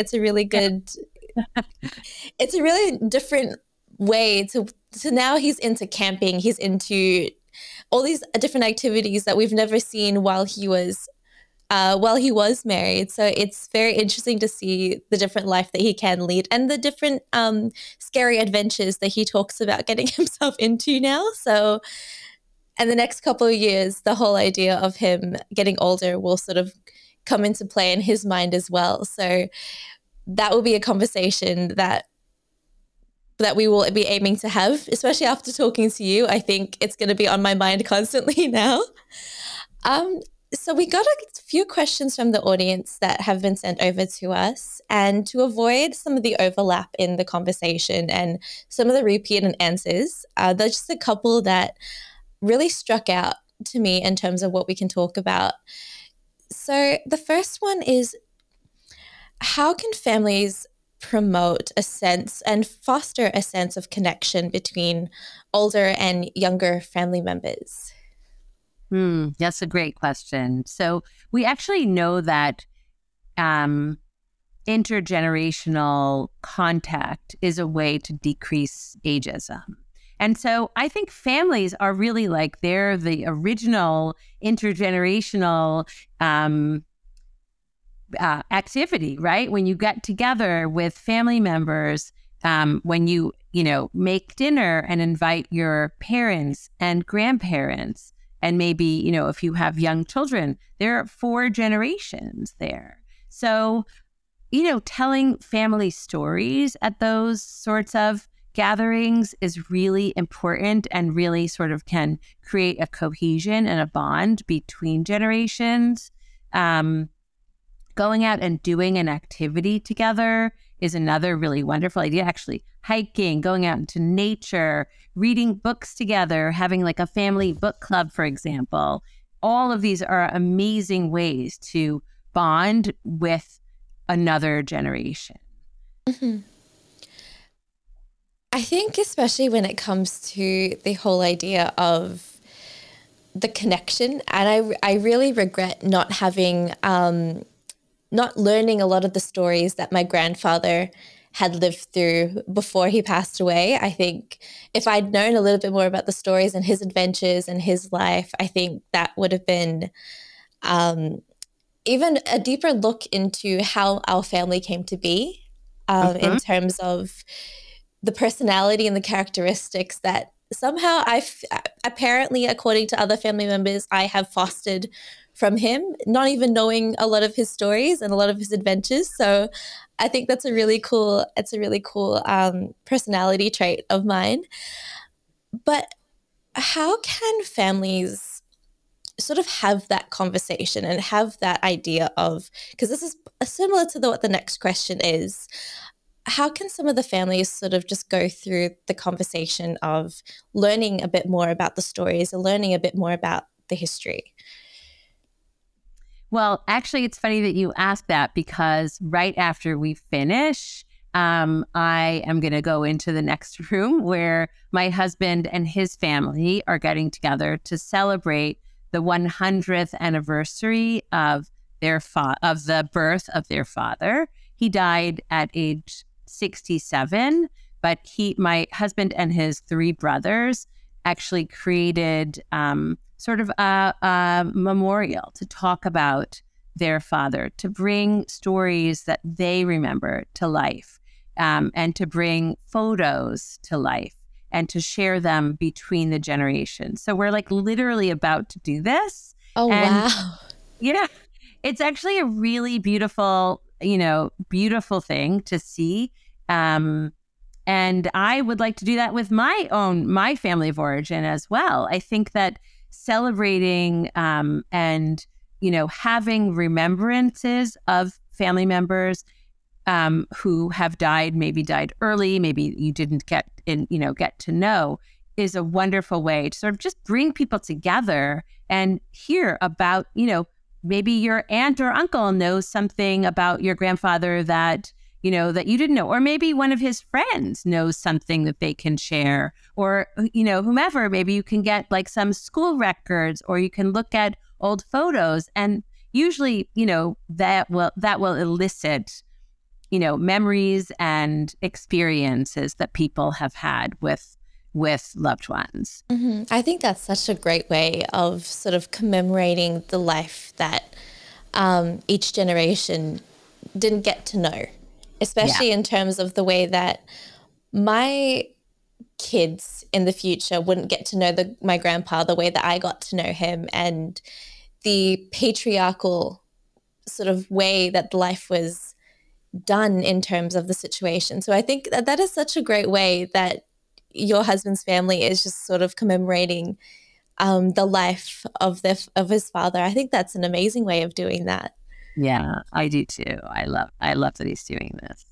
different way to now he's into camping. He's into all these different activities that we've never seen while he was married. So it's very interesting to see the different life that he can lead and the different scary adventures that he talks about getting himself into now. So and the next couple of years, the whole idea of him getting older will sort of come into play in his mind as well. So that will be a conversation that we will be aiming to have, especially after talking to you. I think it's going to be on my mind constantly now. So we got a few questions from the audience that have been sent over to us, and to avoid some of the overlap in the conversation and some of the repeat and answers, there's just a couple that really struck out to me in terms of what we can talk about. So the first one is, how can families promote a sense and foster a sense of connection between older and younger family members? That's a great question. So we actually know that intergenerational contact is a way to decrease ageism. And so I think families are really like, they're the original intergenerational activity, right? When you get together with family members, when you make dinner and invite your parents and grandparents, and maybe, if you have young children, there are 4 generations there. So, telling family stories at those sorts of gatherings is really important and really sort of can create a cohesion and a bond between generations. Going out and doing an activity together is another really wonderful idea. Actually, hiking, going out into nature, reading books together, having like a family book club, for example. All of these are amazing ways to bond with another generation. Mm-hmm. I think especially when it comes to the whole idea of the connection, and I really regret not having, not learning a lot of the stories that my grandfather had lived through before he passed away. I think if I'd known a little bit more about the stories and his adventures and his life, I think that would have been even a deeper look into how our family came to be in terms of the personality and the characteristics that somehow I've apparently, according to other family members, I have fostered from him, not even knowing a lot of his stories and a lot of his adventures. So I think that's a really cool personality trait of mine. But how can families sort of have that conversation and have that idea of, because this is similar to what the next question is, how can some of the families sort of just go through the conversation of learning a bit more about the stories and learning a bit more about the history? Well, actually, it's funny that you ask that, because right after we finish, I am going to go into the next room where my husband and his family are getting together to celebrate the 100th anniversary of the birth of their father. He died at age 67, but my husband and his 3 brothers actually created sort of a memorial to talk about their father, to bring stories that they remember to life, and to bring photos to life and to share them between the generations. So we're like literally about to do this. Oh, and, wow. It's actually a really beautiful thing to see. And I would like to do that with my family of origin as well. I think that celebrating and, having remembrances of family members who have died, maybe died early, maybe you didn't get to know, is a wonderful way to sort of just bring people together and hear about, maybe your aunt or uncle knows something about your grandfather that, that you didn't know, or maybe one of his friends knows something that they can share, or, whomever, maybe you can get like some school records, or you can look at old photos. And usually, that will elicit, memories and experiences that people have had with loved ones. Mm-hmm. I think that's such a great way of sort of commemorating the life that each generation didn't get to know, especially in terms of the way that my kids in the future wouldn't get to know my grandpa the way that I got to know him, and the patriarchal sort of way that life was done in terms of the situation. So I think that is such a great way that your husband's family is just sort of commemorating the life of his father. I think that's an amazing way of doing that. Yeah, I do too. I love that he's doing this.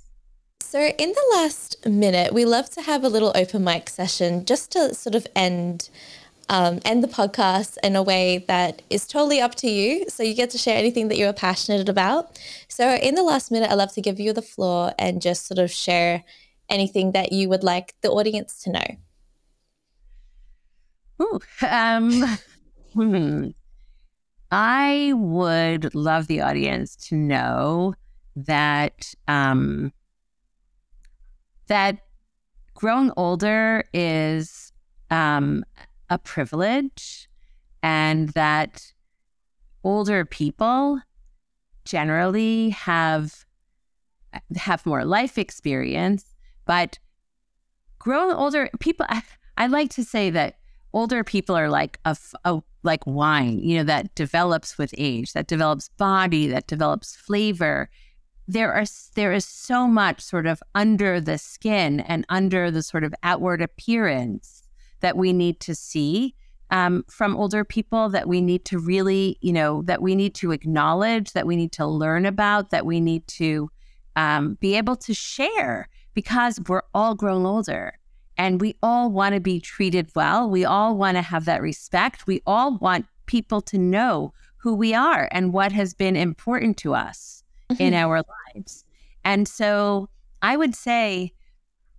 So in the last minute, we love to have a little open mic session just to sort of end the podcast in a way that is totally up to you. So you get to share anything that you are passionate about. So in the last minute, I'd love to give you the floor and just sort of share anything that you would like the audience to know. Ooh, I would love the audience to know that that growing older is a privilege, and that older people generally have more life experience. But growing older people, I like to say that older people are like like wine, you know, that develops with age, that develops body, that develops flavor. There is so much sort of under the skin and under the sort of outward appearance that we need to see from older people, that we need to really, you know, that we need to acknowledge, that we need to learn about, that we need to be able to share, because we're all grown older. And we all want to be treated well. We all want to have that respect. We all want people to know who we are and what has been important to us mm-hmm. in our lives. And so I would say,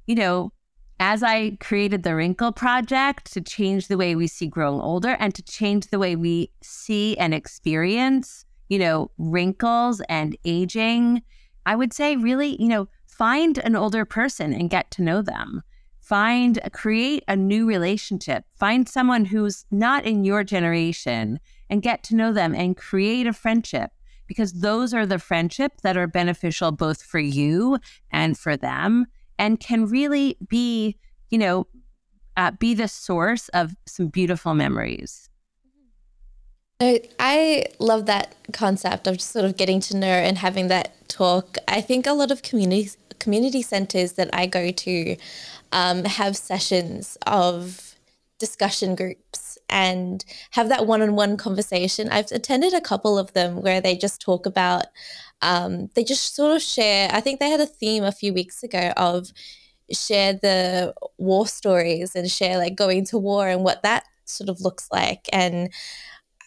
you know, as I created the Wrinkle Project to change the way we see growing older and to change the way we see and experience, you know, wrinkles and aging, I would say really, you know, find an older person and get to know them. Create a new relationship, find someone who's not in your generation and get to know them and create a friendship, because those are the friendships that are beneficial both for you and for them, and can really be, you know, be the source of some beautiful memories. I love that concept of just sort of getting to know and having that talk. I think a lot of community centers that I go to have sessions of discussion groups and have that one-on-one conversation. I've attended a couple of them where they just talk about, they just sort of share, I think they had a theme a few weeks ago of share the war stories and share like going to war and what that sort of looks like. And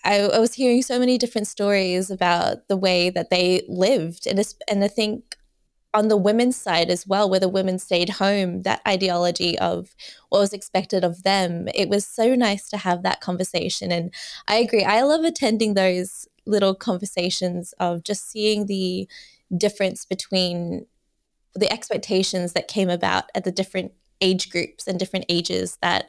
I was hearing so many different stories about the way that they lived. And I think on the women's side as well, where the women stayed home, that ideology of what was expected of them, it was so nice to have that conversation. And I agree. I love attending those little conversations of just seeing the difference between the expectations that came about at the different age groups and different ages that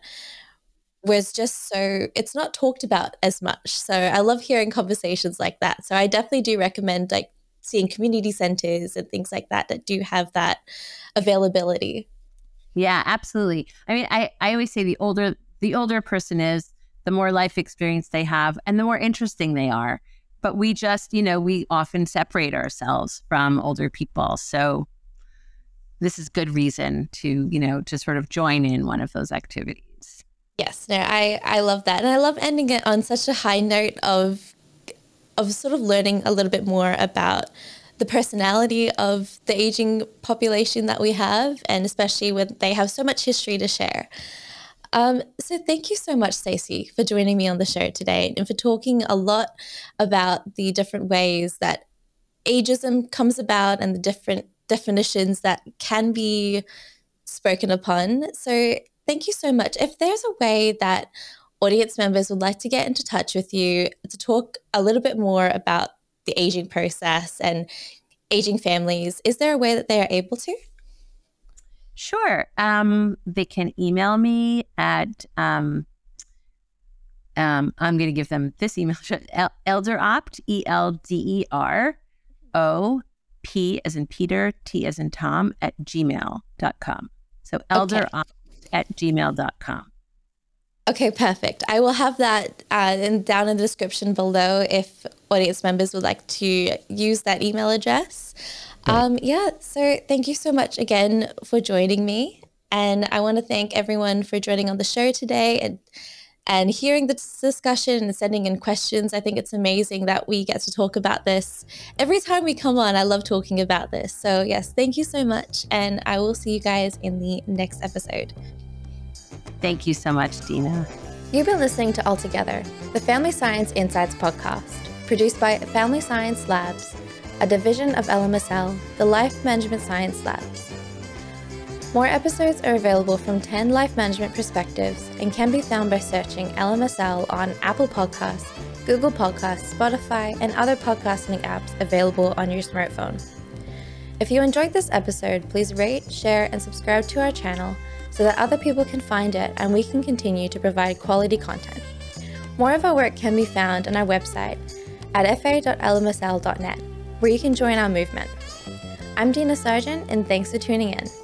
was just so, it's not talked about as much. So I love hearing conversations like that. So I definitely do recommend like seeing community centers and things like that that do have that availability. Yeah, absolutely. I mean, I always say the older person is, the more life experience they have and the more interesting they are. But we just, you know, we often separate ourselves from older people. So this is good reason to, you know, to sort of join in one of those activities. Yes, no, I love that. And I love ending it on such a high note of sort of learning a little bit more about the personality of the aging population that we have, and especially when they have so much history to share. So thank you so much, Stacey, for joining me on the show today and for talking a lot about the different ways that ageism comes about and the different definitions that can be spoken upon. So thank you so much. If there's a way that audience members would like to get into touch with you to talk a little bit more about the aging process and aging families, is there a way that they are able to? Sure. They can email me at, I'm going to give them this email, elderopt, ELDEROP as in Peter, T as in Tom, at gmail.com. So elderopt@gmail.com. Okay, perfect. I will have that down in the description below if audience members would like to use that email address. So thank you so much again for joining me. And I want to thank everyone for joining on the show today and hearing the discussion and sending in questions. I think it's amazing that we get to talk about this. Every time we come on, I love talking about this. So yes, thank you so much. And I will see you guys in the next episode. Thank you so much, Dina. You've been listening to All Together, the Family Science Insights Podcast, produced by Family Science Labs. a division of LMSL, the Life Management Science Labs. More episodes are available from 10 life management perspectives and can be found by searching LMSL on Apple Podcasts, Google Podcasts, Spotify, and other podcasting apps available on your smartphone. If you enjoyed this episode, please rate, share, and subscribe to our channel so that other people can find it and we can continue to provide quality content. More of our work can be found on our website at fa.lmsl.net, where you can join our movement. I'm Dina Sargeant, and thanks for tuning in.